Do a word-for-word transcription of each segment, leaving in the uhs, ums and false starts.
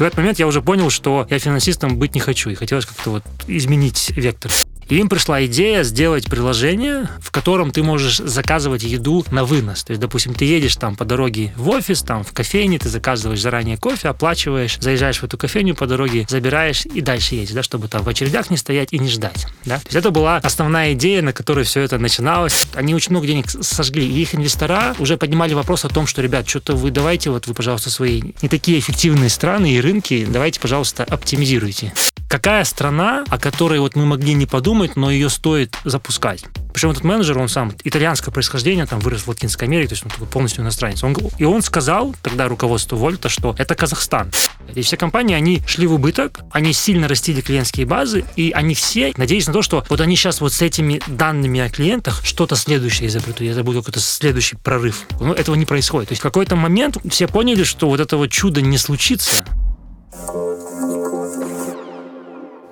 в этот момент я уже понял, что я финансистом быть не хочу, и хотелось как-то вот изменить вектор. И им пришла идея сделать приложение, в котором ты можешь заказывать еду на вынос. То есть, допустим, ты едешь там по дороге в офис, там в кофейне, ты заказываешь заранее кофе, оплачиваешь, заезжаешь в эту кофейню по дороге, забираешь и дальше едешь, да, чтобы там в очередях не стоять и не ждать. Да? То есть это была основная идея, на которой все это начиналось. Они очень много денег сожгли, и их инвестора уже поднимали вопрос о том, что, ребят, что-то вы давайте, вот вы, пожалуйста, свои не такие эффективные страны и рынки, давайте, пожалуйста, оптимизируйте. Какая страна, о которой вот мы могли не подумать, но ее стоит запускать? Причем этот менеджер, он сам итальянское происхождение, там вырос в Латинской Америке, то есть он такой полностью иностранец. Он, и он сказал тогда руководству Вольта, что это Казахстан. И все компании, они шли в убыток, они сильно растили клиентские базы, и они все надеялись на то, что вот они сейчас вот с изобретут данными о клиентах что-то следующее изобретут, это будет какой-то следующий прорыв. Но этого не происходит. То есть в какой-то момент все поняли, что вот этого чуда не случится.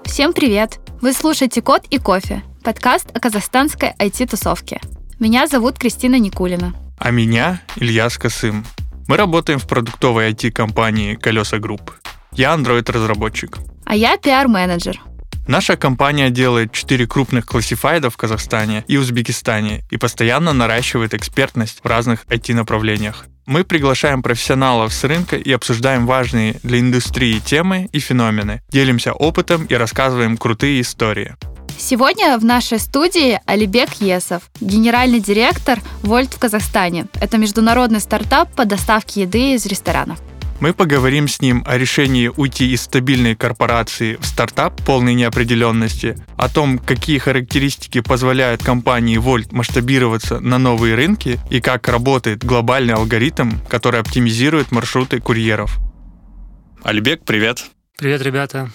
Всем привет! Вы слушаете «Код и Кофе» – подкаст о казахстанской ай ти-тусовке. Меня зовут Кристина Никулина. А меня – Ильяс Касым. Мы работаем в продуктовой ай ти-компании «Колеса Групп». Я Android-разработчик. А я пиар-менеджер. Наша компания делает четыре крупных классифайда в Казахстане и Узбекистане и постоянно наращивает экспертность в разных ай ти-направлениях. Мы приглашаем профессионалов с рынка и обсуждаем важные для индустрии темы и феномены, делимся опытом и рассказываем крутые истории. Сегодня в нашей студии Алибек Есов, генеральный директор Wolt в Казахстане. Это международный стартап по доставке еды из ресторанов. Мы поговорим с ним о решении уйти из стабильной корпорации в стартап полной неопределенности, о том, какие характеристики позволяют компании Wolt масштабироваться на новые рынки и как работает глобальный алгоритм, который оптимизирует маршруты курьеров. Алибек, привет. Привет, ребята.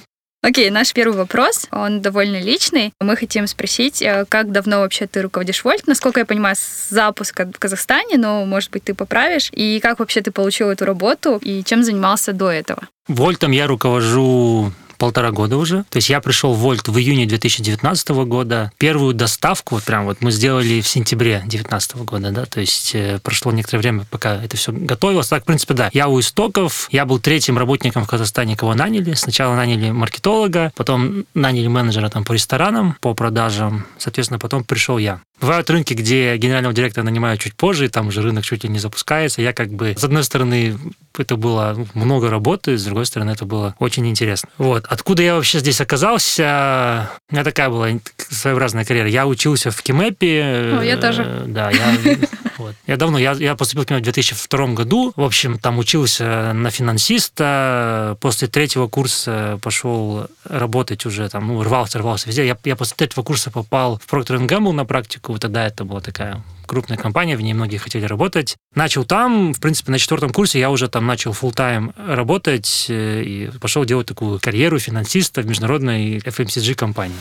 Окей, наш первый вопрос, он довольно личный. Мы хотим спросить, как давно вообще ты руководишь Wolt? Насколько я понимаю, с запуска в Казахстане, но, может быть, ты поправишь. И как вообще ты получил эту работу, и чем занимался до этого? Вольтом я руковожу полтора года уже. То есть я пришел в Wolt в июне две тысячи девятнадцатого года. Первую доставку вот прям вот мы сделали в сентябре две тысячи девятнадцатого года, да, то есть прошло некоторое время, пока это все готовилось. Так, в принципе, да. Я у истоков, я был третьим работником в Казахстане, кого наняли. Сначала наняли маркетолога, потом наняли менеджера там по ресторанам, по продажам. Соответственно, потом пришел я. Бывают рынки, где генерального директора нанимают чуть позже, и там уже рынок чуть ли не запускается. Я как бы, с одной стороны, это было много работы, с другой стороны, это было очень интересно. Вот. Откуда я вообще здесь оказался? У меня такая была своеобразная карьера. Я учился в КИМЭПе. Ну, я тоже. Да, я... Вот. Я давно, я, я поступил к нему в две тысячи втором году. В общем, там учился на финансиста. После третьего курса пошел работать уже, там, ну, рвался, рвался везде. Я, я после третьего курса попал в Procter энд Gamble на практику. Тогда это была такая крупная компания, в ней многие хотели работать. Начал там, в принципе, на четвертом курсе я уже там начал фулл-тайм работать и пошел делать такую карьеру финансиста в международной эф эм си джи компании.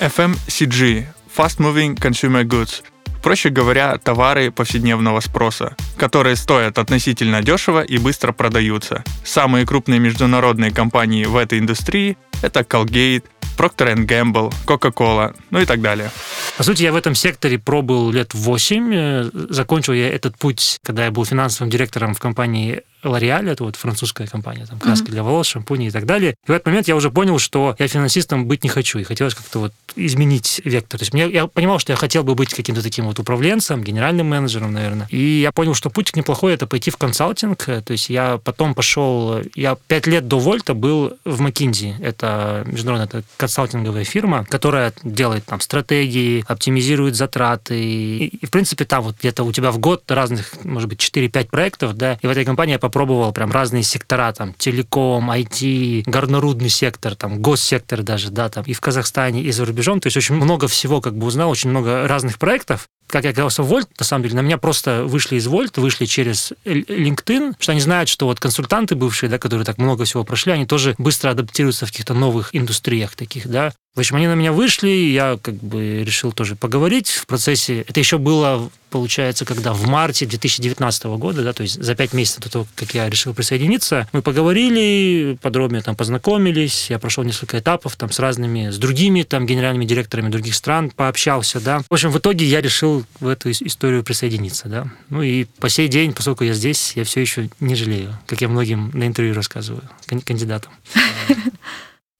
эф эм си джи – Fast Moving Consumer Goods. Проще говоря, товары повседневного спроса, которые стоят относительно дешево и быстро продаются. Самые крупные международные компании в этой индустрии – это Colgate, Procter энд Gamble, Coca-Cola, ну и так далее. По сути, я в этом секторе пробыл лет восемь. Закончил я этот путь, когда я был финансовым директором в компании L'Oreal, это вот французская компания, там краски mm-hmm. для волос, шампуни и так далее. И в этот момент я уже понял, что я финансистом быть не хочу, и хотелось как-то вот изменить вектор. То есть мне, я понимал, что я хотел бы быть каким-то таким вот управленцем, генеральным менеджером, наверное. И я понял, что путь неплохой – это пойти в консалтинг. То есть я потом пошел, я пять лет до Вольта был в McKinsey. Это международная это консалтинговая фирма, которая делает там стратегии, оптимизирует затраты. И, и в принципе, там вот где-то у тебя в год разных, может быть, четыре-пять проектов, да, и в этой компании я попал пробовал прям разные сектора, там, телеком, ай ти, горнорудный сектор, там, госсектор даже, да, там, и в Казахстане, и за рубежом, то есть очень много всего, как бы узнал, очень много разных проектов. Как я оказался в Wolt, на самом деле, на меня просто вышли из Wolt, вышли через LinkedIn, что они знают, что вот консультанты бывшие, да, которые так много всего прошли, они тоже быстро адаптируются в каких-то новых индустриях таких, да. В общем, они на меня вышли, я как бы решил тоже поговорить в процессе. Это еще было, получается, когда в марте две тысячи девятнадцатого года, да, то есть за пять месяцев до того, как я решил присоединиться, мы поговорили, подробнее там познакомились, я прошел несколько этапов там с разными, с другими там генеральными директорами других стран, пообщался, да. В общем, в итоге я решил в эту историю присоединиться, да. Ну и по сей день, поскольку я здесь, я все еще не жалею, как я многим на интервью рассказываю, кандидатам.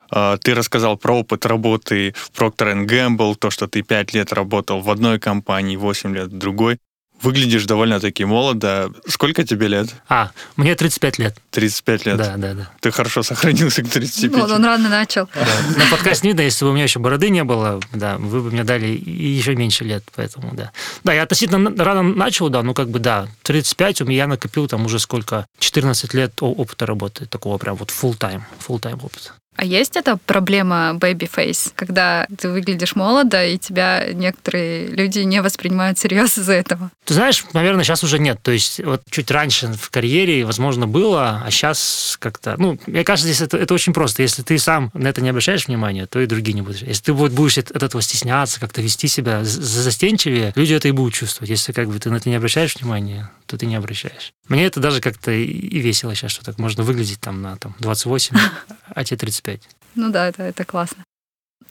Ты рассказал про опыт работы в Procter энд Gamble, то, что ты пять лет работал в одной компании, восемь лет в другой. Выглядишь довольно-таки молодо. Сколько тебе лет? А, мне тридцать пять лет. тридцать пять лет? Да, да, да. Ты хорошо сохранился к тридцати пяти. Ну, он рано начал. Да. На подкаст не видно, если бы у меня еще бороды не было, да, вы бы мне дали еще меньше лет, поэтому, да. Да, я относительно рано начал, да, ну, как бы, да, тридцать пять, у меня накопил там уже сколько, четырнадцать лет опыта работы, такого прям вот full-time, full-time опыта. А есть эта проблема бэби-фейс, когда ты выглядишь молодо, и тебя некоторые люди не воспринимают серьезно из-за этого? Ты знаешь, наверное, сейчас уже нет. То есть вот чуть раньше в карьере, возможно, было, а сейчас как-то... Ну, мне кажется, здесь это, это очень просто. Если ты сам на это не обращаешь внимания, то и другие не будут. Если ты вот будешь от этого стесняться, как-то вести себя застенчивее, люди это и будут чувствовать. Если как бы ты на это не обращаешь внимания, то ты не обращаешь. Мне это даже как-то и весело сейчас, что так можно выглядеть там на там, двадцать восемь, а тебе тридцать пять. Ну да, это, это классно.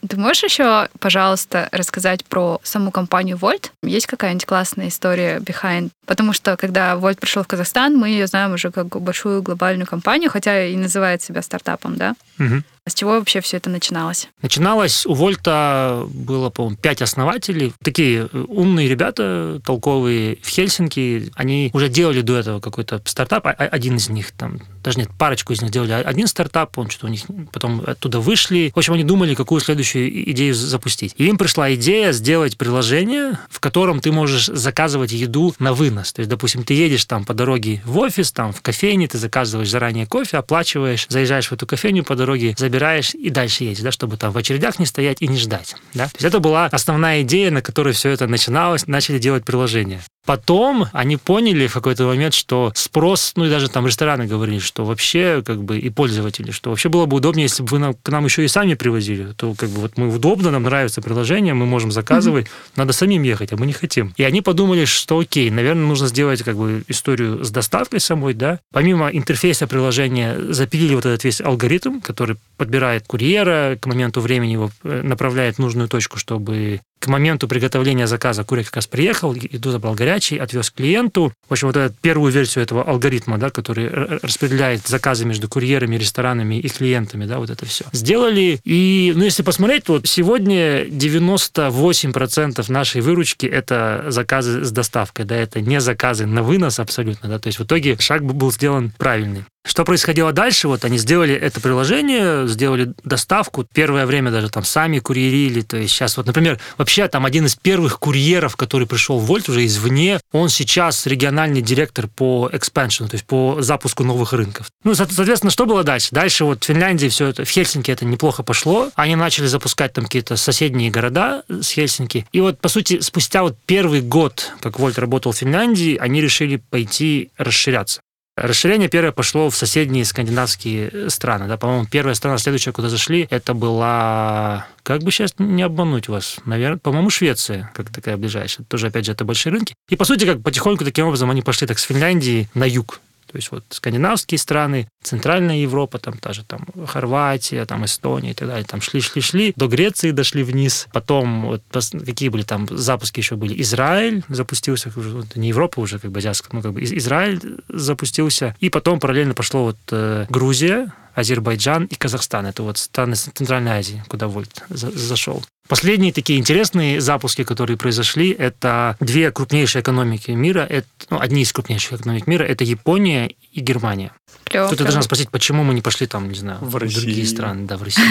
Ты можешь еще, пожалуйста, рассказать про саму компанию Wolt? Есть какая-нибудь классная история behind? Потому что, когда Wolt пришел в Казахстан, мы ее знаем уже как большую глобальную компанию, хотя и называет себя стартапом, да? Угу. А с чего вообще все это начиналось? Начиналось, у Вольта было, по-моему, пять основателей. Такие умные ребята, толковые в Хельсинки. Они уже делали до этого какой-то стартап. Один из них там, даже нет, парочку из них делали один стартап. Он что-то у них потом оттуда вышли. В общем, они думали, какую следующую идею запустить. И им пришла идея сделать приложение, в котором ты можешь заказывать еду на вынос. То есть, допустим, ты едешь там по дороге в офис, там в кофейне, ты заказываешь заранее кофе, оплачиваешь, заезжаешь в эту кофейню по дороге, забираешь и дальше едешь, да, чтобы там в очередях не стоять и не ждать. Да? То есть это была основная идея, на которой все это начиналось, начали делать приложение. Потом они поняли в какой-то момент, что спрос, ну и даже там рестораны говорили, что вообще, как бы, и пользователи, что вообще было бы удобнее, если бы вы нам, к нам еще и сами привозили, то как бы вот мы удобно, нам нравится приложение, мы можем заказывать, mm-hmm. надо самим ехать, а мы не хотим. И они подумали, что окей, наверное, нужно сделать как бы историю с доставкой самой, да. Помимо интерфейса приложения запилили вот этот весь алгоритм, который подбирает курьера, к моменту времени его направляет в нужную точку, чтобы... К моменту приготовления заказа курьер как раз приехал, еду забрал горячий, отвез клиенту. В общем, вот эту первую версию этого алгоритма, да, который распределяет заказы между курьерами, ресторанами и клиентами, да, вот это все. Сделали. И, ну, если посмотреть, то вот сегодня девяносто восемь процентов нашей выручки – это заказы с доставкой, да, это не заказы на вынос абсолютно, да, то есть в итоге шаг был сделан правильный. Что происходило дальше? Вот они сделали это приложение, сделали доставку. Первое время даже там сами курьерили. То есть сейчас вот, например, вообще там один из первых курьеров, который пришел в Wolt уже извне, он сейчас региональный директор по экспаншену, то есть по запуску новых рынков. Ну, соответственно, что было дальше? Дальше вот в Финляндии все это, в Хельсинки это неплохо пошло. Они начали запускать там какие-то соседние города с Хельсинки. И вот, по сути, спустя вот первый год, как Wolt работал в Финляндии, они решили пойти расширяться. Расширение первое пошло в соседние скандинавские страны. Да, по-моему, первая страна, следующая, куда зашли, это была... Как бы сейчас не обмануть вас? Наверное, по-моему, Швеция, как такая ближайшая. Тоже, опять же, это большие рынки. И, по сути, как потихоньку таким образом они пошли так с Финляндии на юг. То есть вот скандинавские страны, Центральная Европа, там та же там, Хорватия, там, Эстония и так далее, там шли-шли-шли, до Греции дошли вниз. Потом вот, какие были там запуски еще были? Израиль запустился, вот, не Европа уже, как бы азиатская, ну как бы Израиль запустился. И потом параллельно пошло вот э, Грузия, Азербайджан и Казахстан. Это вот страны Центральной Азии, куда Wolt за- зашел. Последние такие интересные запуски, которые произошли, это две крупнейшие экономики мира, это, ну, одни из крупнейших экономик мира, это Япония и Германия. Клёво. Кто-то должен спросить, почему мы не пошли там, не знаю, в, в другие страны, да, в Россию.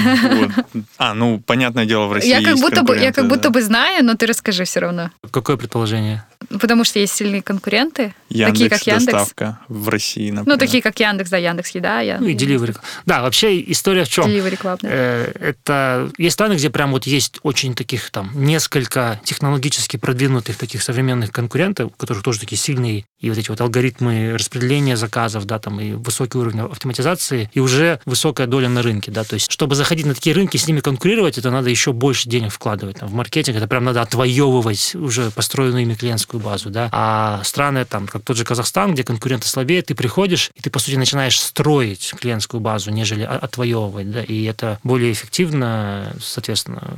А, ну, понятное дело, в России я как будто бы, я как будто бы знаю, но ты расскажи все равно. Какое предположение? Потому что есть сильные конкуренты, такие как Яндекс. Яндекс.Доставка в России, например. Ну, такие как Яндекс, да, Яндекс.Еда. Ну, и Delivery Club. Да, вообще история в чем? Delivery Club, да. Это есть страны, где прям вот есть очень таких там несколько технологически продвинутых таких современных конкурентов, у которых тоже такие сильные и вот эти вот алгоритмы распределения заказов, да, там и высокий уровень автоматизации, и уже высокая доля на рынке, да, то есть чтобы заходить на такие рынки, с ними конкурировать, это надо еще больше денег вкладывать там, в маркетинг, это прям надо отвоевывать уже построенную ими клиентскую базу, да, а страны там, как тот же Казахстан, где конкуренты слабее, ты приходишь, и ты, по сути, начинаешь строить клиентскую базу, нежели отвоевывать, да, и это более эффективно, соответственно.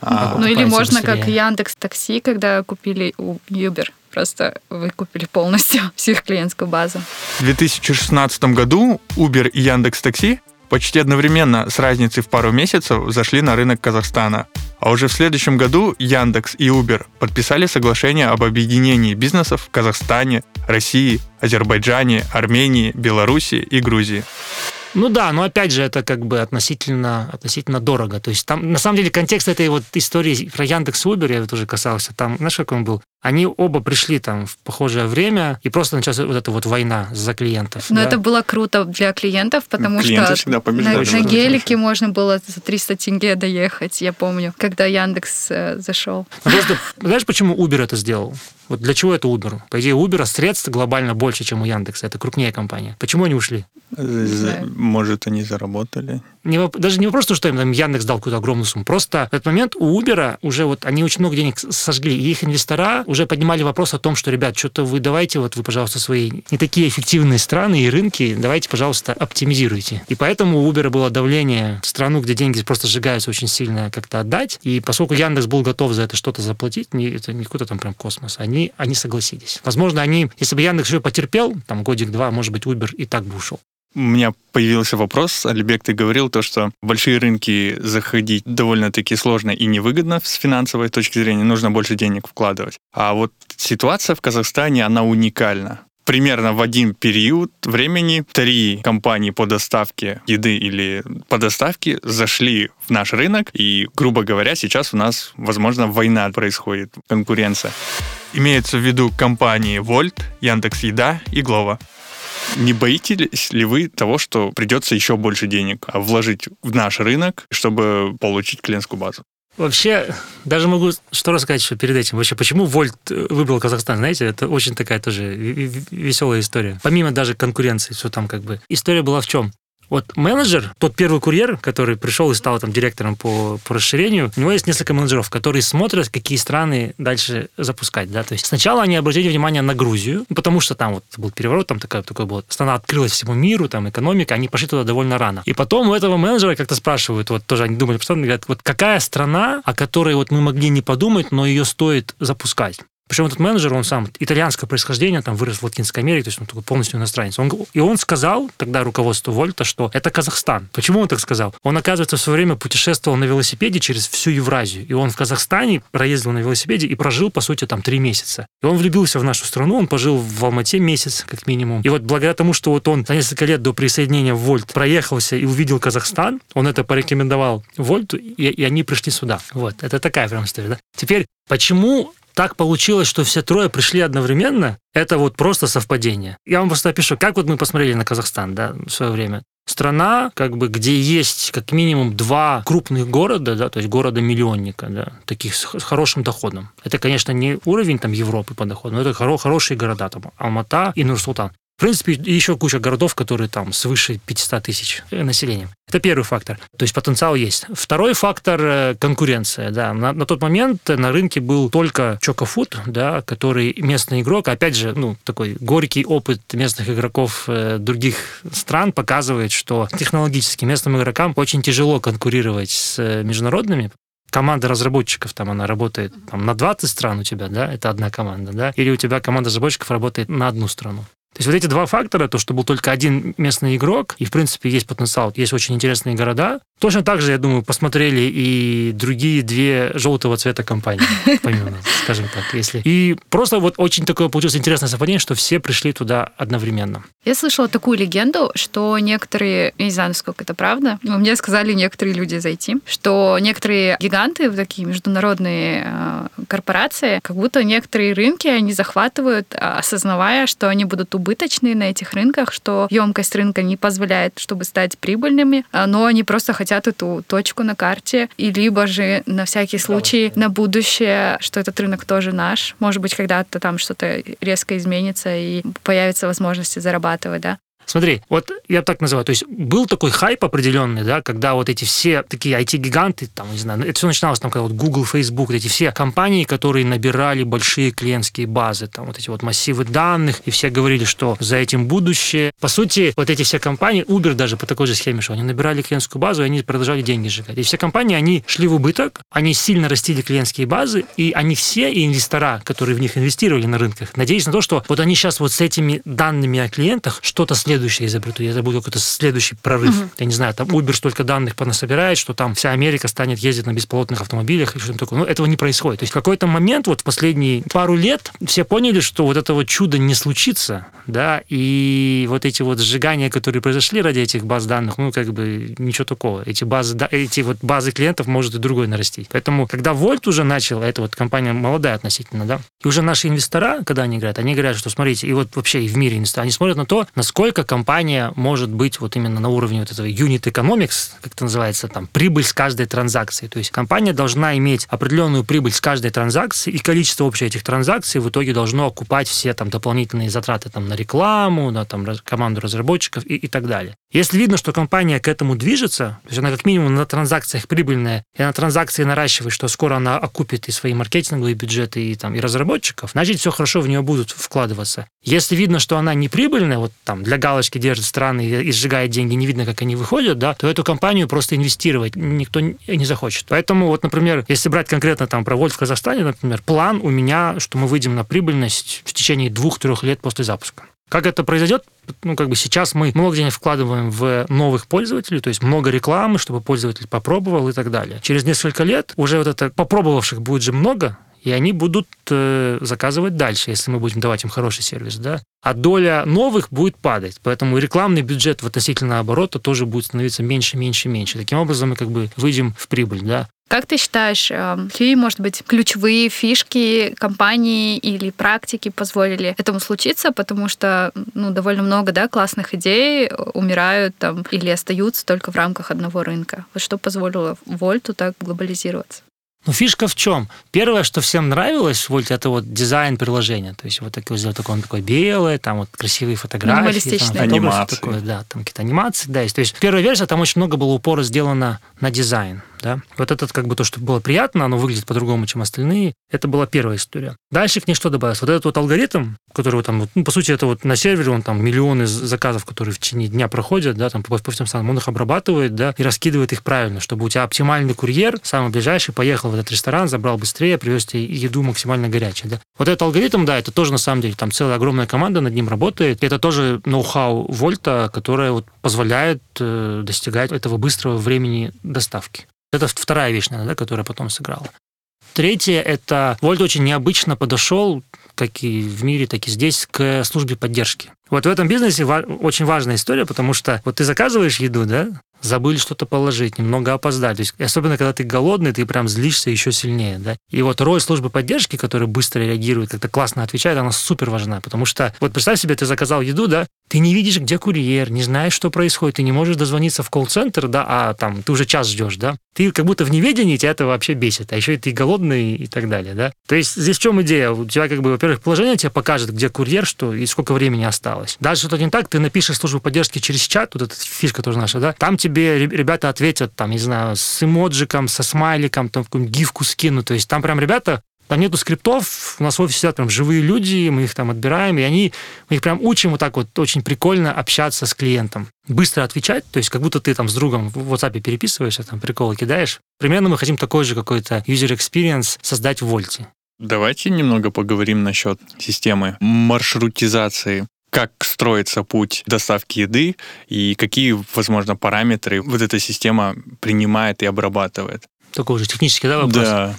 А, ну или можно быстрее. Как Яндекс.Такси, когда купили у Uber. Просто выкупили полностью всю их клиентскую базу. В две тысячи шестнадцатом году Uber и Яндекс.Такси почти одновременно с разницей в пару месяцев зашли на рынок Казахстана. А уже в следующем году Яндекс и Uber подписали соглашение об объединении бизнесов в Казахстане, России, Азербайджане, Армении, Белоруссии и Грузии. Ну да, но опять же, это как бы относительно, относительно дорого. То есть там, на самом деле, контекст этой вот истории про Яндекс и Uber, я тоже касался, там, знаешь, как он был? Они оба пришли там в похожее время, и просто началась вот эта вот война за клиентов. Но да? Это было круто для клиентов, потому клиенты что на, на гелике можно было за триста тенге доехать, я помню, когда Яндекс э, зашел. Просто, знаешь, почему Uber это сделал? Вот для чего это Uber? По идее, у Uber средств глобально больше, чем у Яндекса. Это крупнее компания. Почему они ушли? Может, они заработали? Не, даже не вопрос, что им там Яндекс дал какую-то огромную сумму. Просто в этот момент у Uber уже вот они очень много денег сожгли, и их инвестора уже поднимали вопрос о том, что, ребят, что-то вы давайте, вот вы, пожалуйста, свои не такие эффективные страны и рынки, давайте, пожалуйста, оптимизируйте. И поэтому у Uber было давление в страну, где деньги просто сжигаются очень сильно, как-то отдать. И поскольку Яндекс был готов за это что-то заплатить, не, это не какой-то там прям космос, они, они согласились. Возможно, они, если бы Яндекс еще потерпел, там, годик-два, может быть, Uber и так бы ушел. У меня появился вопрос. Алибек, ты говорил то, что в большие рынки заходить довольно-таки сложно и невыгодно с финансовой точки зрения. Нужно больше денег вкладывать. А вот ситуация в Казахстане, она уникальна. Примерно в один период времени три компании по доставке еды или по доставке зашли в наш рынок. И, грубо говоря, сейчас у нас, возможно, война происходит, конкуренция. Имеется в виду компании Wolt, Яндекс.Еда и Glovo. Не боитесь ли вы того, что придется еще больше денег вложить в наш рынок, чтобы получить клиентскую базу? Вообще, даже могу что рассказать еще перед этим. Вообще, почему Wolt выбрал Казахстан, знаете, это очень такая тоже веселая история. Помимо даже конкуренции, все там как бы. История была в чем? Вот менеджер, тот первый курьер, который пришел и стал там директором по, по расширению, у него есть несколько менеджеров, которые смотрят, какие страны дальше запускать, да, то есть сначала они обратили внимание на Грузию, потому что там вот был переворот, там такая, такая была, страна открылась всему миру, там экономика, они пошли туда довольно рано. И потом у этого менеджера как-то спрашивают, вот тоже они думали, постоянно говорят, вот какая страна, о которой вот мы могли не подумать, но ее стоит запускать. Причем этот менеджер, он сам итальянское происхождение, там вырос в Латинской Америке, то есть он такой полностью иностранец. Он, и он сказал тогда руководству Вольта, что это Казахстан. Почему он так сказал? Он, оказывается, в свое время путешествовал на велосипеде через всю Евразию. И он в Казахстане проездил на велосипеде и прожил, по сути, там три месяца. И он влюбился в нашу страну, он пожил в Алмате месяц, как минимум. И вот благодаря тому, что вот он за несколько лет до присоединения в Вольт проехался и увидел Казахстан, он это порекомендовал Вольту, и, и они пришли сюда. Вот, это такая прям история, да? Теперь, почему... Так получилось, что все трое пришли одновременно. Это вот просто совпадение. Я вам просто опишу, как вот мы посмотрели на Казахстан, да, в свое время. Страна, как бы, где есть как минимум два крупных города, да, то есть города-миллионника, да, таких с хорошим доходом. Это, конечно, не уровень там Европы по доходу, но это хоро- хорошие города, там Алмата и Нур-Султан. В принципе, еще куча городов, которые там свыше пятьсот тысяч населения. Это первый фактор. То есть потенциал есть. Второй фактор – конкуренция. Да. На, на тот момент на рынке был только ChocoFood, да, который местный игрок. Опять же, ну, такой горький опыт местных игроков э, других стран показывает, что технологически местным игрокам очень тяжело конкурировать с э, международными. Команда разработчиков, там она работает там, на двадцать стран у тебя, да, это одна команда, да, или у тебя команда разработчиков работает на одну страну. То есть вот эти два фактора, то, что был только один местный игрок, и, в принципе, есть потенциал, есть очень интересные города. Точно так же, я думаю, посмотрели и другие две желтого цвета компании, помимо нас, скажем так. Если... И просто вот очень такое получилось интересное совпадение, что все пришли туда одновременно. Я слышала такую легенду, что некоторые, я не знаю, насколько это правда, но мне сказали некоторые люди зайти, что некоторые гиганты, такие международные корпорации, как будто некоторые рынки они захватывают, осознавая, что они будут убивать. Убыточные на этих рынках, что емкость рынка не позволяет, чтобы стать прибыльными, но они просто хотят хотят эту точку на карте, и либо же на всякий случай на будущее, что этот рынок тоже наш. Может быть, когда-то там что-то резко изменится и появятся возможности зарабатывать, да. Смотри, вот я так называю, то есть был такой хайп определенный, да, когда вот эти все такие ай ти-гиганты, там, не знаю, это все начиналось там, когда вот Google, Facebook, вот эти все компании, которые набирали большие клиентские базы, там вот эти вот массивы данных, и все говорили, что за этим будущее. По сути, вот эти все компании, Uber даже по такой же схеме, что они набирали клиентскую базу, и они продолжали деньги сжигать. И все компании, они шли в убыток, они сильно растили клиентские базы, и они все, и инвестора, которые в них инвестировали на рынках, надеялись на то, что вот они сейчас вот с этими данными о клиентах что-то следует. Следующее изобрету, это будет какой-то следующий прорыв. Uh-huh. Я не знаю, там Uber столько данных понасобирает, что там вся Америка станет ездить на беспилотных автомобилях и что-то такое. Но этого не происходит. То есть в какой-то момент, вот в последние пару лет, все поняли, что вот этого чуда не случится, да, и вот эти вот сжигания, которые произошли ради этих баз данных, ну, как бы ничего такого. Эти базы, да, эти вот базы клиентов может и другой нарастить. Поэтому, когда Wolt уже начал, это вот компания молодая относительно, да, и уже наши инвестора, когда они играют, они говорят, что смотрите, и вот вообще и в мире инвестора, они смотрят на то, насколько компания может быть вот именно на уровне вот этого unit economics, как это называется, там, прибыль с каждой транзакции. То есть компания должна иметь определенную прибыль с каждой транзакции, и количество общих этих транзакций в итоге должно окупать все там дополнительные затраты там, на рекламу, на там, команду разработчиков и, и так далее. Если видно, что компания к этому движется, то есть она как минимум на транзакциях прибыльная, и на транзакции наращивает, что скоро она окупит и свои маркетинговые бюджеты, и, там, и разработчиков, значит, все хорошо, в нее будут вкладываться. Если видно, что она не прибыльная, вот там для галочки держит страны и сжигает деньги, не видно, как они выходят, да, то эту компанию просто инвестировать никто не захочет. Поэтому, вот, например, если брать конкретно там про Wolt в Казахстане, например, план у меня, что мы выйдем на прибыльность в течение двух-трех лет после запуска. Как это произойдет? Ну, как бы сейчас мы много денег вкладываем в новых пользователей, то есть много рекламы, чтобы пользователь попробовал и так далее. Через несколько лет уже вот это попробовавших будет же много, и они будут э, заказывать дальше, если мы будем давать им хороший сервис, да. А доля новых будет падать. Поэтому рекламный бюджет в относительно оборота тоже будет становиться меньше, меньше, меньше. Таким образом, мы как бы выйдем в прибыль, да. Как ты считаешь, какие, может быть, ключевые фишки компании или практики позволили этому случиться? Потому что, ну, довольно много, да, классных идей умирают там или остаются только в рамках одного рынка. Вот что позволило Вольту так глобализироваться? Ну, фишка в чем? Первое, что всем нравилось в Wolt, это вот дизайн приложения. То есть вот такой, он такой белый, там вот красивые фотографии. Там, анимации. Такое, да, там какие-то анимации, да, есть. То есть первая версия, там очень много было упора сделано на дизайн. Да? Вот это как бы то, что было приятно, оно выглядит по-другому, чем остальные. Это была первая история. Дальше к ней что добавилось? Вот этот вот алгоритм, который там, ну, по сути, это вот на сервере, он там миллионы заказов, которые в течение дня проходят, да, там по, по всем странам, он их обрабатывает, да, и раскидывает их правильно, чтобы у тебя оптимальный курьер, самый ближайший, поехал в этот ресторан, забрал быстрее, привез тебе еду максимально горячей. Да? Вот этот алгоритм, да, это тоже на самом деле, там целая огромная команда над ним работает. Это тоже ноу-хау Вольта, которое вот позволяет э, достигать этого быстрого времени доставки. Это вторая вещь, наверное, да, которая потом сыграла. Третье, это Wolt очень необычно подошел, как и в мире, так и здесь, к службе поддержки. Вот в этом бизнесе ва- очень важная история, потому что вот ты заказываешь еду, да, забыли что-то положить, немного опоздали. То есть, особенно, когда ты голодный, ты прям злишься еще сильнее, да. И вот роль службы поддержки, которая быстро реагирует, как-то классно отвечает, она супер важна, потому что, вот представь себе, ты заказал еду, да, ты не видишь, где курьер, не знаешь, что происходит, ты не можешь дозвониться в колл-центр, да, а там ты уже час ждешь, да. Ты как будто в неведении, тебя это вообще бесит, а еще и ты голодный и так далее, да. То есть здесь в чем идея? У тебя как бы, во-первых, положение тебе покажет, где курьер, что и сколько времени осталось. Дальше что-то не так, ты напишешь службу поддержки через чат, вот эта фишка тоже наша, да, там тебе ребята ответят, там, не знаю, с эмоджиком, со смайликом, там, какую-нибудь гифку скинут, то есть там прям ребята... Там нету скриптов, у нас в офисе сидят прям живые люди, мы их там отбираем, и они, мы их прям учим вот так вот очень прикольно общаться с клиентом. Быстро отвечать, то есть как будто ты там с другом в WhatsApp переписываешься, там приколы кидаешь. Примерно мы хотим такой же какой-то user experience создать в Wolt. Давайте немного поговорим насчет системы маршрутизации. Как строится путь доставки еды и какие, возможно, параметры вот эта система принимает и обрабатывает. Такой уже технический, да, вопрос? Да.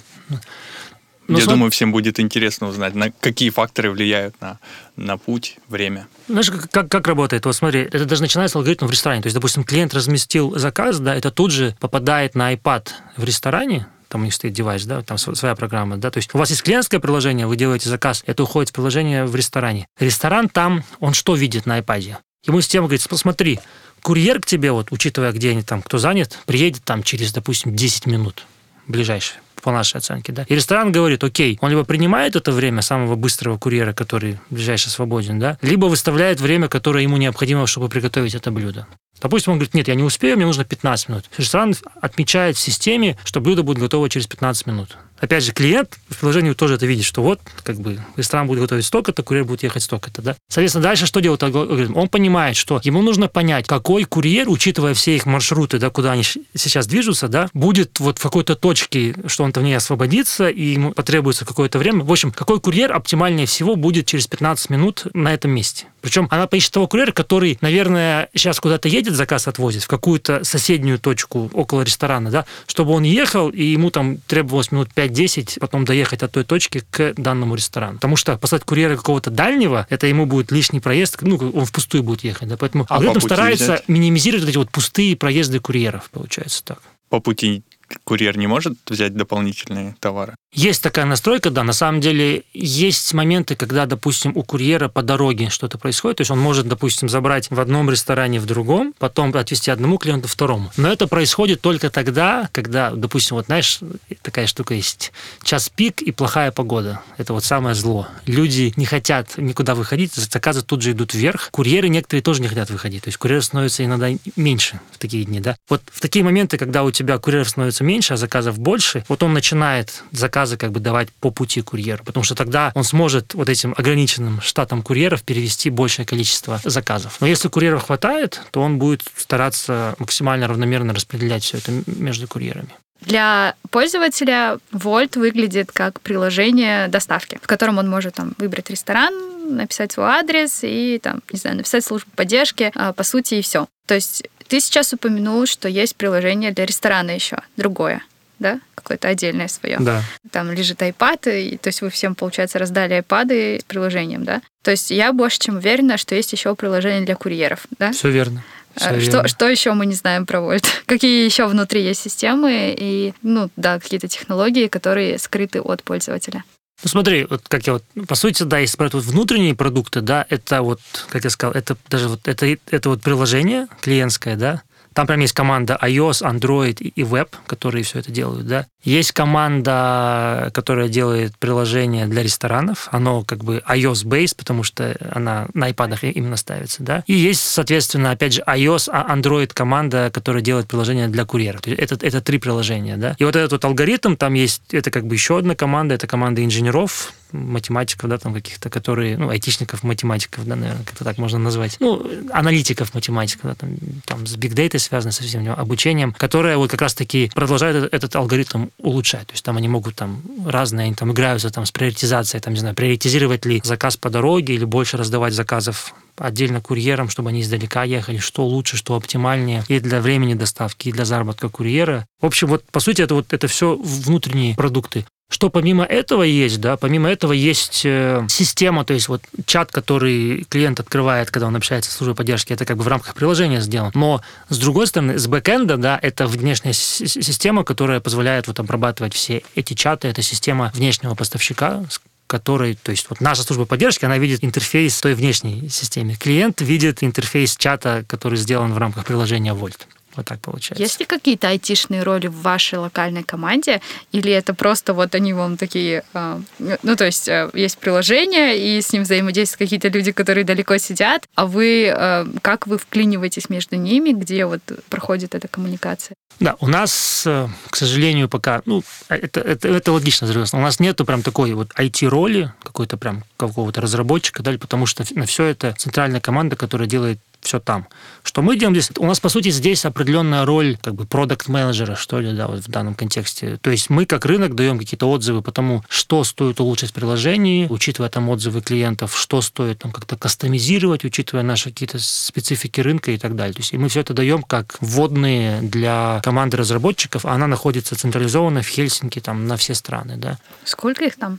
Ну, Я сам... думаю, всем будет интересно узнать, на какие факторы влияют на, на путь, время. Знаешь, как, как, как работает? Вот смотри, это даже начинается алгоритм в ресторане. То есть, допустим, клиент разместил заказ, да, это тут же попадает на iPad в ресторане, там у них стоит девайс, да, там своя программа, да, то есть у вас есть клиентское приложение, вы делаете заказ, это уходит в приложение в ресторане. Ресторан там, он что видит на iPad? Ему система говорит, смотри, курьер к тебе, вот, учитывая, где они там, кто занят, приедет там через, допустим, десять минут ближайшие, по нашей оценке, да. И ресторан говорит, окей, он либо принимает это время самого быстрого курьера, который ближайше свободен, да, либо выставляет время, которое ему необходимо, чтобы приготовить это блюдо. Допустим, он говорит, нет, я не успею, мне нужно пятнадцать минут. Ресторан отмечает в системе, что блюдо будет готово через пятнадцать минут. Опять же, клиент в приложении тоже это видит, что вот, как бы, ресторан будет готовить столько-то, курьер будет ехать столько-то, да. Соответственно, дальше что делает алгоритм? Он понимает, что ему нужно понять, какой курьер, учитывая все их маршруты, да, куда они сейчас движутся, да, будет вот в какой-то точке, что он-то в ней освободится, и ему потребуется какое-то время. В общем, какой курьер оптимальнее всего будет через пятнадцать минут на этом месте. Причем она поищет того курьера, который, наверное, сейчас куда-то едет, заказ отвозит в какую-то соседнюю точку около ресторана, да, чтобы он ехал, и ему там требовалось минут пять-десять потом доехать от той точки к данному ресторану. Потому что послать курьера какого-то дальнего, это ему будет лишний проезд, ну, он впустую будет ехать, да, поэтому а алгоритм по старается взять? Минимизировать вот эти вот пустые проезды курьеров, получается так. По пути курьер не может взять дополнительные товары? Есть такая настройка, да. На самом деле есть моменты, когда, допустим, у курьера по дороге что-то происходит. То есть он может, допустим, забрать в одном ресторане в другом, потом отвезти одному клиенту второму. Но это происходит только тогда, когда, допустим, вот знаешь, такая штука есть. Час пик и плохая погода. Это вот самое зло. Люди не хотят никуда выходить, заказы тут же идут вверх. Курьеры некоторые тоже не хотят выходить. То есть курьеров становится иногда меньше в такие дни, да. Вот в такие моменты, когда у тебя курьеров становится меньше, а заказов больше, вот он начинает заказы как бы давать по пути курьеру, потому что тогда он сможет вот этим ограниченным штатом курьеров перевести большее количество заказов. Но если курьеров хватает, то он будет стараться максимально равномерно распределять все это между курьерами. Для пользователя Wolt выглядит как приложение доставки, в котором он может там выбрать ресторан, написать свой адрес и там, не знаю, написать службу поддержки, по сути, и все. То есть ты сейчас упомянул, что есть приложение для ресторана еще, другое, да? Какое-то отдельное свое. Да. Там лежит iPad, и, то есть вы всем, получается, раздали iPad с приложением, да? То есть я больше чем уверена, что есть еще приложение для курьеров, да? Все верно. Что, что еще мы не знаем про Wolt? Какие еще внутри есть системы и, ну, да, какие-то технологии, которые скрыты от пользователя? Ну, смотри, вот как я вот, по сути, да, если брать вот внутренние продукты, да, это вот, как я сказал, это даже вот, это, это вот приложение клиентское, да, там прям есть команда iOS, Android и Web, которые все это делают, да. Есть команда, которая делает приложение для ресторанов. Оно как бы iOS-based, потому что она на iPad'ах именно ставится, да. И есть, соответственно, опять же, iOS, Android команда, которая делает приложение для курьеров. То есть это, это три приложения, да. И вот этот вот алгоритм, там есть, это как бы еще одна команда, это команда инженеров, математиков, да, там каких-то, которые, ну, айтишников, математиков, да, наверное, как-то так можно назвать. Ну, аналитиков, математиков, да, там, там с бигдейтой связано со всем обучением, которые вот как раз-таки продолжают этот, этот алгоритм улучшать. То есть там они могут там разные, они там играются там с приоритизацией, там, не знаю, приоритизировать ли заказ по дороге или больше раздавать заказов отдельно курьерам, чтобы они издалека ехали, что лучше, что оптимальнее и для времени доставки, и для заработка курьера. В общем, вот, по сути, это вот это все внутренние продукты. Что помимо этого есть, да, помимо этого есть система, то есть вот чат, который клиент открывает, когда он общается с службой поддержки, это как бы в рамках приложения сделано. Но, с другой стороны, с бэкэнда, да, это внешняя система, которая позволяет вот обрабатывать все эти чаты, это система внешнего поставщика, который, то есть вот наша служба поддержки, она видит интерфейс той внешней системы. Клиент видит интерфейс чата, который сделан в рамках приложения Wolt. Вот так получается. Есть ли какие-то айтишные роли в вашей локальной команде? Или это просто вот они вам такие... Ну, то есть есть приложение, и с ним взаимодействуют какие-то люди, которые далеко сидят, а вы... Как вы вклиниваетесь между ними? Где вот проходит эта коммуникация? Да, у нас, к сожалению, пока... Ну, это, это, это логично, у нас нету прям такой вот ай ти-роли, какой-то прям какого-то разработчика, да, потому что на все это центральная команда, которая делает все там. Что мы делаем здесь? У нас, по сути, здесь определенная роль как бы продакт-менеджера, что ли, да, вот в данном контексте. То есть мы, как рынок, даем какие-то отзывы по тому, что стоит улучшить в приложении, учитывая там отзывы клиентов, что стоит там как-то кастомизировать, учитывая наши какие-то специфики рынка и так далее. То есть и мы все это даем как вводные для команды разработчиков, а она находится централизованно в Хельсинки, там, на все страны, да. Сколько их там?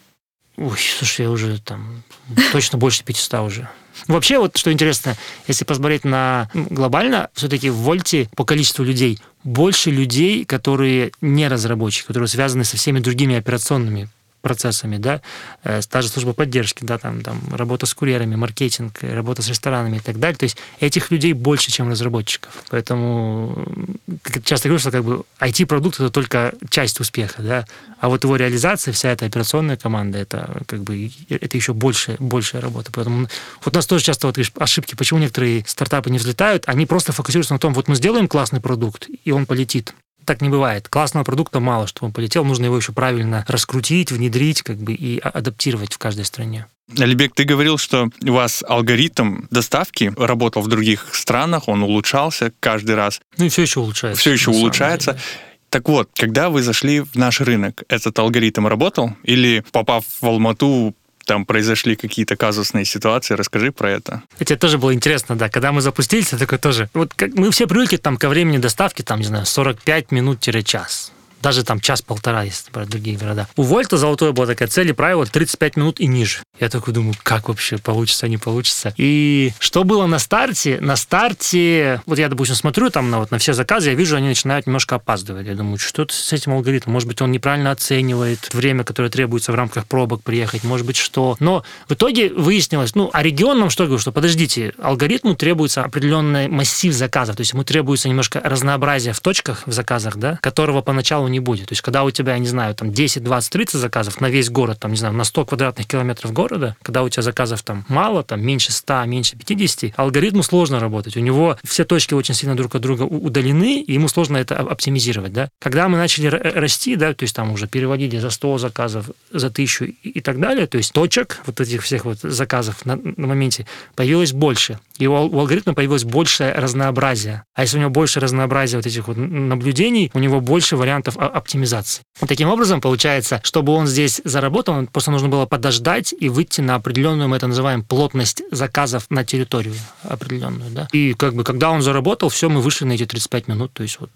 Ой, слушай, я уже там точно больше пятисот уже. Вообще, вот что интересно, если посмотреть на глобально, все-таки в Wolt по количеству людей больше людей, которые не разработчики, которые связаны со всеми другими операционными процессами, да, та же служба поддержки, да, там, там, работа с курьерами, маркетинг, работа с ресторанами и так далее. То есть этих людей больше, чем разработчиков. Поэтому, как часто говорю, что как бы ай ти-продукт — это только часть успеха, да, а вот его реализация, вся эта операционная команда, это как бы это еще больше, большая работа. Поэтому вот у нас тоже часто вот ошибки, почему некоторые стартапы не взлетают, они просто фокусируются на том, вот мы сделаем классный продукт, и он полетит. Так не бывает. Классного продукта мало, чтобы он полетел. Нужно его еще правильно раскрутить, внедрить, как бы, и адаптировать в каждой стране. Алибек, ты говорил, что у вас алгоритм доставки работал в других странах, он улучшался каждый раз. Ну и все еще улучшается. Все еще улучшается. Так вот, когда вы зашли в наш рынок, этот алгоритм работал? Или, попав в Алмату, там произошли какие-то казусные ситуации? Расскажи про это. Это тоже было интересно, да. Когда мы запустились, это такое тоже... Вот как, мы все привыкли там ко времени доставки, там, не знаю, сорок пять минут-час. Даже там час-полтора, если про другие города. У Вольта золотое была такая цель и правило тридцать пять минут и ниже. Я такой думаю, как вообще получится, не получится. И что было на старте? На старте, вот я, допустим, смотрю там на, вот, на все заказы, я вижу, они начинают немножко опаздывать. Я думаю, что с этим алгоритмом? Может быть, он неправильно оценивает время, которое требуется в рамках пробок приехать, может быть, что. Но в итоге выяснилось, ну, а регион нам что говорит, что подождите, алгоритму требуется определенный массив заказов, то есть ему требуется немножко разнообразия в точках, в заказах, да, которого поначалу не будет. То есть, когда у тебя, я не знаю, там десять, двадцать, тридцать заказов на весь город, там, не знаю, на сто квадратных километров города, когда у тебя заказов там мало, там меньше ста, меньше пятидесяти, алгоритму сложно работать. У него все точки очень сильно друг от друга удалены, и ему сложно это оптимизировать, да. Когда мы начали расти, да, то есть там уже переводили за сто заказов, за тысячу и так далее, то есть точек вот этих всех вот заказов на, на моменте появилось больше. И у алгоритма появилось больше разнообразия. А если у него больше разнообразия вот этих вот наблюдений, у него больше вариантов оптимизации. Таким образом, получается, чтобы он здесь заработал, просто нужно было подождать и выйти на определенную, мы это называем, плотность заказов на территорию определенную, да. И как бы, когда он заработал, все, мы вышли на эти тридцать пять минут, то есть вот...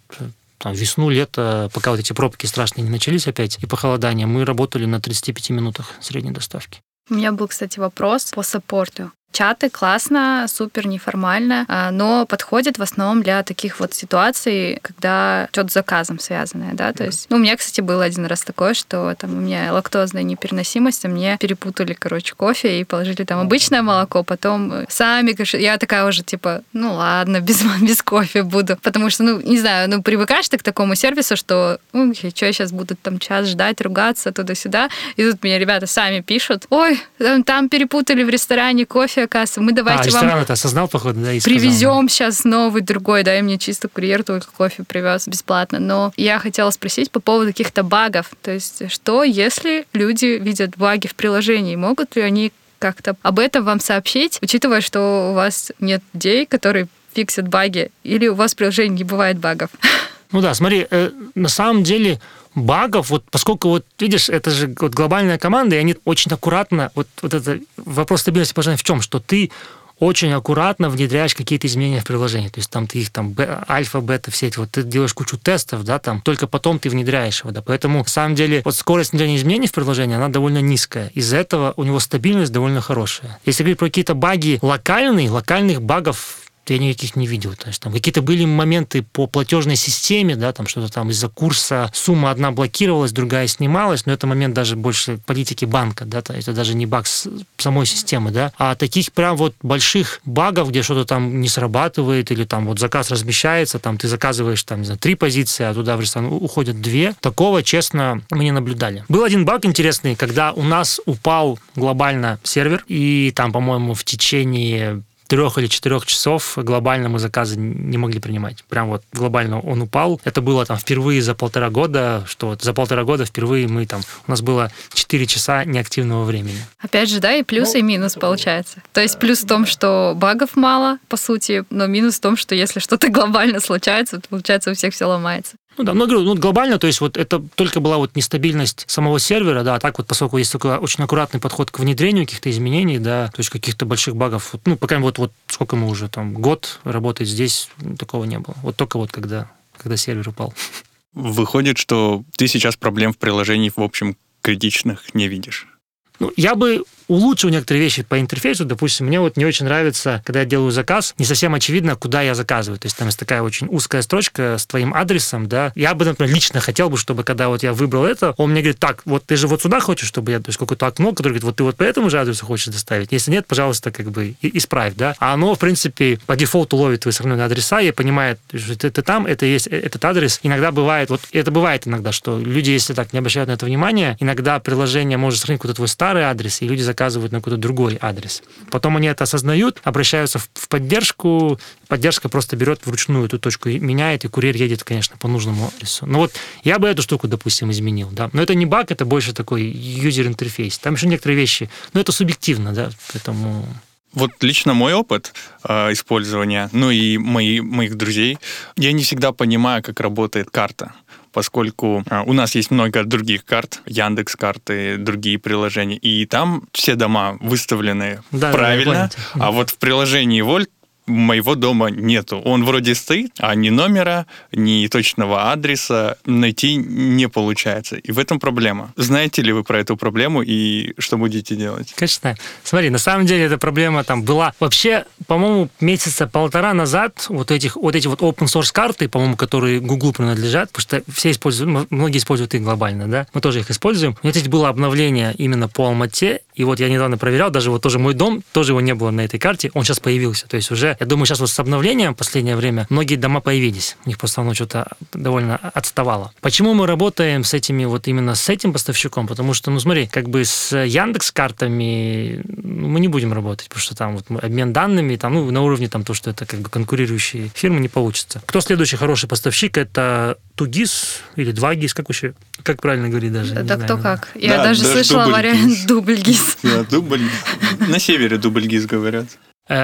Там, весну, лето, пока вот эти пробки страшные не начались опять, и похолодание, мы работали на тридцати пяти минутах средней доставки. У меня был, кстати, вопрос по саппорту. Чаты классно, супер неформально, но подходят в основном для таких вот ситуаций, когда что-то с заказом связанное, да, то есть, ну, у меня, кстати, был один раз такое, что там у меня лактозная непереносимость, а мне перепутали, короче, кофе и положили там обычное молоко, потом сами, я такая уже, типа, ну, ладно, без, без кофе буду, потому что, ну, не знаю, ну, привыкаешь ты к такому сервису, что, ну, что я сейчас буду там час ждать, ругаться туда-сюда, и тут мне ребята сами пишут, ой, там, там перепутали в ресторане кофе, касса, мы давайте а, вам осознал, походу, да, привезем, да, сейчас новый, другой, да, и мне чисто курьер только кофе привез бесплатно. Но я хотела спросить по поводу каких-то багов, то есть что, если люди видят баги в приложении, могут ли они как-то об этом вам сообщить, учитывая, что у вас нет людей, которые фиксят баги, или у вас в приложении не бывает багов? Ну да, смотри, э, на самом деле... багов, вот поскольку, вот видишь, это же вот глобальная команда, и они очень аккуратно, вот, вот это вопрос стабильности положения в чем, что ты очень аккуратно внедряешь какие-то изменения в приложение. То есть там ты их там альфа, бета, все эти, вот ты делаешь кучу тестов, да, там, только потом ты внедряешь его, да. Поэтому, на самом деле, вот скорость внедрения изменений в приложение, она довольно низкая. Из-за этого у него стабильность довольно хорошая. Если говорить про какие-то баги локальные, локальных багов я никаких не видел. То есть, там какие-то были моменты по платежной системе, да, там что-то там из-за курса сумма одна блокировалась, другая снималась, но это момент даже больше политики банка, да, это даже не баг самой системы, да, а таких прям вот больших багов, где что-то там не срабатывает, или там вот заказ размещается, там ты заказываешь там, не знаю, три позиции, а туда в ресторан уходят две, такого, честно, мы не наблюдали. Был один баг интересный, когда у нас упал глобально сервер, и там, по-моему, в течение трех или четырех часов глобально мы заказы не могли принимать. Прям вот глобально он упал. Это было там впервые за полтора года, что вот за полтора года впервые мы там, у нас было четыре часа неактивного времени. Опять же, да, и плюс, ну, и минус получается. То есть плюс в том, что багов мало, по сути, но минус в том, что если что-то глобально случается, то получается у всех все ломается. Ну да, но говорю, ну, глобально, то есть вот это только была вот нестабильность самого сервера, да, а так вот, поскольку есть такой очень аккуратный подход к внедрению каких-то изменений, да, то есть каких-то больших багов, вот, ну, пока вот, вот сколько мы уже там, год работает здесь, такого не было. Вот только вот когда, когда сервер упал. Выходит, что ты сейчас проблем в приложении, в общем, критичных не видишь. Ну, я бы улучшил некоторые вещи по интерфейсу. Допустим, мне вот не очень нравится, когда я делаю заказ, не совсем очевидно, куда я заказываю. То есть там есть такая очень узкая строчка с твоим адресом, да. Я бы, например, лично хотел бы, чтобы когда вот я выбрал это, он мне говорит, так, вот ты же вот сюда хочешь, чтобы я, то есть какое-то окно, которое говорит, вот ты вот по этому же адресу хочешь доставить. Если нет, пожалуйста, как бы исправь, да. А оно, в принципе, по дефолту ловит твои сравненные адреса и понимает, что это, это там, это есть этот адрес. Иногда бывает, вот это бывает иногда, что люди, если так не обращают на это внимание, иногда приложение может сравнить какой-то твой старый адрес, и люди заказывают на какой-то другой адрес. Потом они это осознают, обращаются в поддержку, поддержка просто берет вручную эту точку и меняет, и курьер едет, конечно, по нужному адресу. Но вот я бы эту штуку, допустим, изменил, да. Но это не баг, это больше такой юзер-интерфейс. Там еще некоторые вещи, но это субъективно, да, поэтому... Вот лично мой опыт э, использования, ну и мои, моих друзей, я не всегда понимаю, как работает карта, поскольку э, у нас есть много других карт, Яндекс.Карты, другие приложения, и там все дома выставлены да, правильно, да, а вот в приложении Wolt моего дома нету. Он вроде стоит, а ни номера, ни точного адреса найти не получается. И в этом проблема. Знаете ли вы про эту проблему и что будете делать? Конечно. Смотри, на самом деле эта проблема там была. Вообще, по-моему, месяца полтора назад вот, этих, вот эти вот open-source карты, по-моему, которые Google принадлежат, потому что все используют, многие используют их глобально, да? Мы тоже их используем. У меня здесь было обновление именно по Алмате, и вот я недавно проверял, даже вот тоже мой дом, тоже его не было на этой карте, он сейчас появился. То есть уже, я думаю, сейчас вот с обновлением в последнее время многие дома появились. У них просто оно что-то довольно отставало. Почему мы работаем с этими, вот именно с этим поставщиком? Потому что, ну смотри, как бы с Яндекс.Картами мы не будем работать, потому что там вот обмен данными, там, ну, на уровне там то, что это как бы конкурирующие фирмы, не получится. Кто следующий хороший поставщик? Это ту гис или два гис, как вообще, как правильно говорить даже? Да кто как. Я да, даже, даже слышала вариант дубль гис. Да, дубль. На севере дубль гис говорят.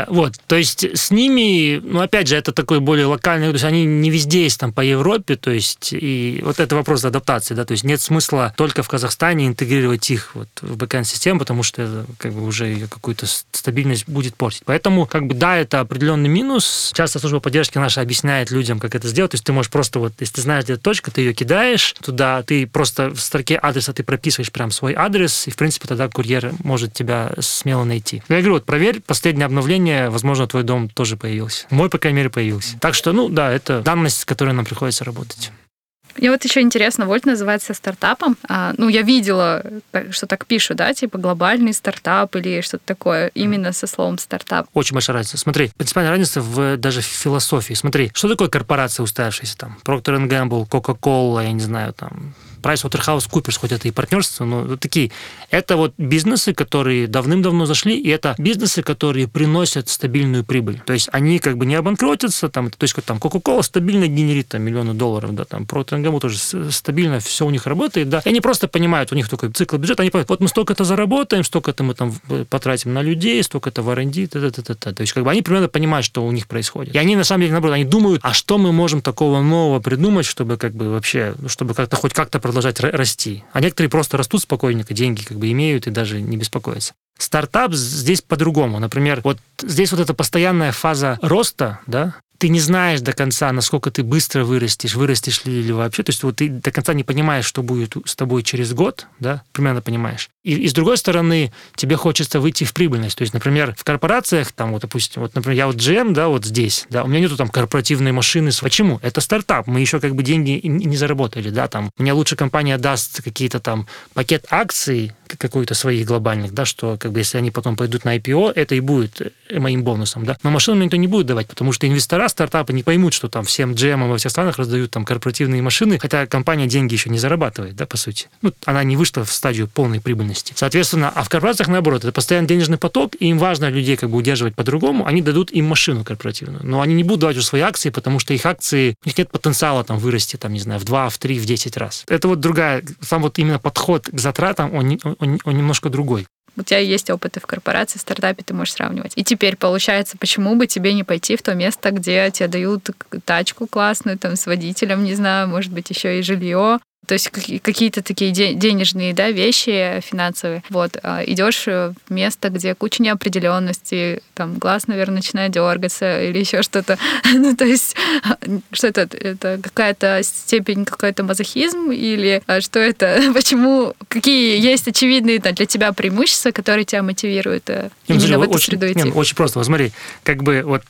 Вот, то есть с ними, ну, опять же, это такой более локальный, то есть они не везде есть там по Европе, то есть и вот это вопрос адаптации, да, то есть нет смысла только в Казахстане интегрировать их вот в бэкэнд-систему, потому что как бы уже ее какую-то стабильность будет портить. Поэтому, как бы, да, это определенный минус. Часто служба поддержки наша объясняет людям, как это сделать, то есть ты можешь просто вот, если ты знаешь, где точка, ты ее кидаешь туда, ты просто в строке адреса ты прописываешь прям свой адрес, и, в принципе, тогда курьер может тебя смело найти. Я говорю, вот проверь последнее обновление, возможно, твой дом тоже появился. Мой, по крайней мере, появился. Так что, ну да, это данность, с которой нам приходится работать. Мне вот еще интересно, Wolt называется стартапом. А, ну, я видела, что так пишут, да, типа глобальный стартап или что-то такое, именно со словом стартап. Очень большая разница. Смотри, принципиальная разница в, даже в философии. Смотри, что такое корпорация, устоявшаяся там? Procter энд Gamble, Coca-Cola, я не знаю, там... PricewaterhouseCoopers, хоть это и партнерство, но вот такие. Это вот бизнесы, которые давным-давно зашли, и это бизнесы, которые приносят стабильную прибыль. То есть они как бы не обанкротятся, там, то есть как там Coca-Cola стабильно генерит там миллионы долларов, да, там Procter энд Gamble тоже стабильно все у них работает, да. И они просто понимают, у них такой цикл бюджета, они понимают, вот мы столько-то заработаем, столько-то мы там потратим на людей, столько-то в ар энд ди, та-та-та-та. То есть как бы они примерно понимают, что у них происходит. И они на самом деле, наоборот, они думают, а что мы можем такого нового придумать, чтобы как бы вообще, чтобы как-то хоть как-то продолжать расти. А некоторые просто растут спокойненько, деньги как бы имеют и даже не беспокоятся. Стартап здесь по-другому. Например, вот здесь вот эта постоянная фаза роста, да, ты не знаешь до конца, насколько ты быстро вырастешь, вырастешь ли, ли вообще. То есть вот ты до конца не понимаешь, что будет с тобой через год, да, примерно понимаешь. И, и с другой стороны, тебе хочется выйти в прибыльность. То есть, например, в корпорациях, там, вот, допустим, вот, например, я вот джи эм, да, вот здесь, да, у меня нету там корпоративной машины. Почему? Это стартап, мы еще как бы деньги не заработали, да, там. Мне лучше компания даст какие-то там пакет акций какой-то своих глобальных, да, что как бы если они потом пойдут на ай пи о, это и будет моим бонусом, да. Но машину мне никто не будет давать, потому что инвестора стартапы не поймут, что там всем джи эм во всех странах раздают там корпоративные машины, хотя компания деньги еще не зарабатывает, да, по сути. Ну, она не вышла в стадию полной прибыльности. Соответственно, а в корпорациях, наоборот, это постоянный денежный поток, и им важно людей как бы удерживать по-другому, они дадут им машину корпоративную. Но они не будут давать уже свои акции, потому что их акции, у них нет потенциала там вырасти, там, не знаю, в два, в три, в десять раз. Это вот другая, сам вот именно подход к затратам, он, он, он немножко другой. У тебя есть опыты в корпорации, в стартапе, ты можешь сравнивать. И теперь, получается, почему бы тебе не пойти в то место, где тебе дают тачку классную, там, с водителем, не знаю, может быть, еще и жилье, То есть какие-то такие денежные, да, вещи финансовые. Вот. Идешь в место, где куча неопределенности, там глаз, наверное, начинает дергаться или еще что-то. Ну, то есть что это? Это какая-то степень, какой-то мазохизм или что это? Почему? Какие есть очевидные для тебя преимущества, которые тебя мотивируют именно в эту среду идти? Очень просто. Вот смотри, как бы вот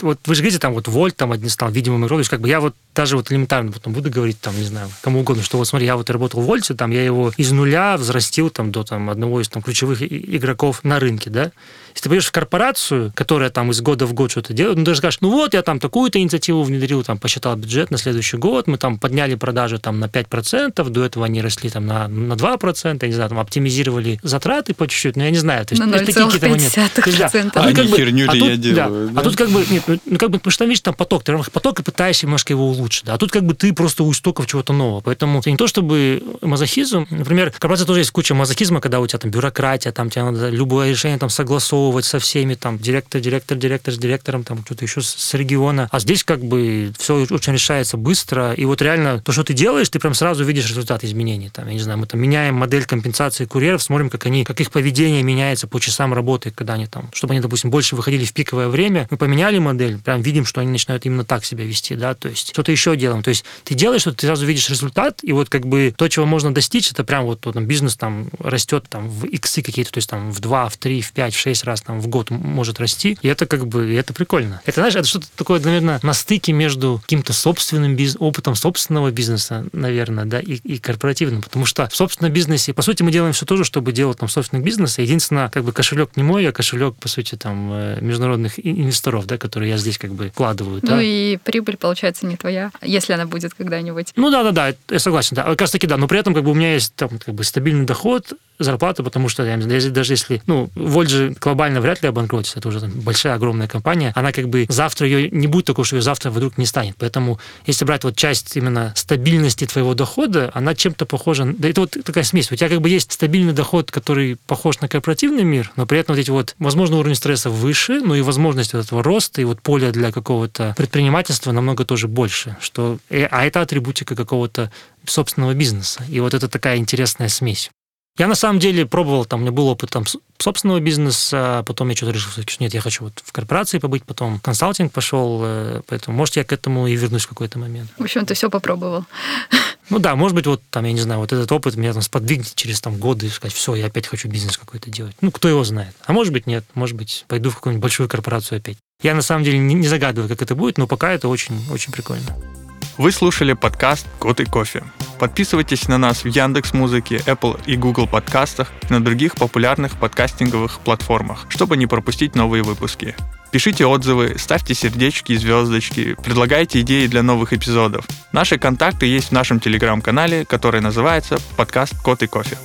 Вот вы же говорите, там вот Wolt, там один стал видимым игроком, как бы я вот даже вот элементарно потом буду говорить, там, не знаю, кому угодно, что вот смотри, я вот работал в Wolt, там я его из нуля взрастил там до там, одного из там, ключевых игроков на рынке, да. Если ты пойдешь в корпорацию, которая там из года в год что-то делает, ну, ты же скажешь, ну вот, я там такую-то инициативу внедрил, там, посчитал бюджет на следующий год, мы там подняли продажи там на пять процентов, до этого они росли там на, на два процента, я не знаю, там, оптимизировали затраты по чуть-чуть, ну, я не знаю, то есть на такие какие-то моменты. ноль целых пять десятых процента. А они херню ли я делаю? А тут как бы, нет, ну, как бы, потому что там, видишь, там поток, ты поток и пытаешься немножко его улучшить, да? А тут как бы ты просто у истоков чего-то нового, поэтому не то чтобы мазохизм, например, в корпорации тоже есть куча мазохизма, когда у тебя там бюрократия, там тебе надо любое решение там согласовывать со всеми, там, директор, директор, директор с директором, там, что-то еще с региона. А здесь как бы все очень решается быстро, и вот реально то, что ты делаешь, ты прям сразу видишь результат изменений. Там, я не знаю, мы там меняем модель компенсации курьеров, смотрим, как они, как их поведение меняется по часам работы, когда они там, чтобы они, допустим, больше выходили в пиковое время, мы поменяли модель, прям видим, что они начинают именно так себя вести, да, то есть что-то еще делаем. То есть ты делаешь что-то, ты сразу видишь результат, и вот как бы то, чего можно достичь, это прям вот, вот там, бизнес там растет там в иксы какие-то, то есть там в два, в три, в пять, в шесть раз там в год может расти, и это как бы, это прикольно. Это, знаешь, это что-то такое, наверное, на стыке между каким-то собственным биз... опытом собственного бизнеса, наверное, да, и, и корпоративным, потому что в собственном бизнесе, по сути, мы делаем все то же, чтобы делать там собственный бизнес, единственное, как бы кошелек не мой, а кошелек, по сути, там, международных инвесторов, да, которые я здесь как бы вкладываю. Ну да? И прибыль, получается, не твоя, если она будет когда-нибудь. Ну да-да-да, я согласен, да, как раз таки, да, но при этом как бы у меня есть там как бы стабильный доход, зарплата, потому что я, даже если, ну, Wolt же глобально вряд ли обанкротится, это уже там большая, огромная компания, она как бы завтра ее не будет такого, что ее завтра вдруг не станет. Поэтому если брать вот часть именно стабильности твоего дохода, она чем-то похожа... Да это вот такая смесь. У тебя как бы есть стабильный доход, который похож на корпоративный мир, но при этом вот эти вот, возможно, уровень стресса выше, но и возможность вот этого роста и вот поле для какого-то предпринимательства намного тоже больше. Что... А это атрибутика какого-то собственного бизнеса. И вот это такая интересная смесь. Я на самом деле пробовал, там, у меня был опыт там, собственного бизнеса, потом я что-то решил, что нет, я хочу вот в корпорации побыть, потом консалтинг пошел, поэтому, может, я к этому и вернусь в какой-то момент. В общем, ты все попробовал. Ну да, может быть, вот там, я не знаю, вот этот опыт меня там сподвигнет через там, годы и сказать, все, я опять хочу бизнес какой-то делать. Ну, кто его знает. А может быть, нет, может быть, пойду в какую-нибудь большую корпорацию опять. Я на самом деле не загадываю, как это будет, но пока это очень-очень прикольно. Вы слушали подкаст «Код и кофе». Подписывайтесь на нас в Яндекс.Музыке, Apple и Google подкастах и на других популярных подкастинговых платформах, чтобы не пропустить новые выпуски. Пишите отзывы, ставьте сердечки и звездочки, предлагайте идеи для новых эпизодов. Наши контакты есть в нашем телеграм-канале, который называется «Подкаст Код и кофе».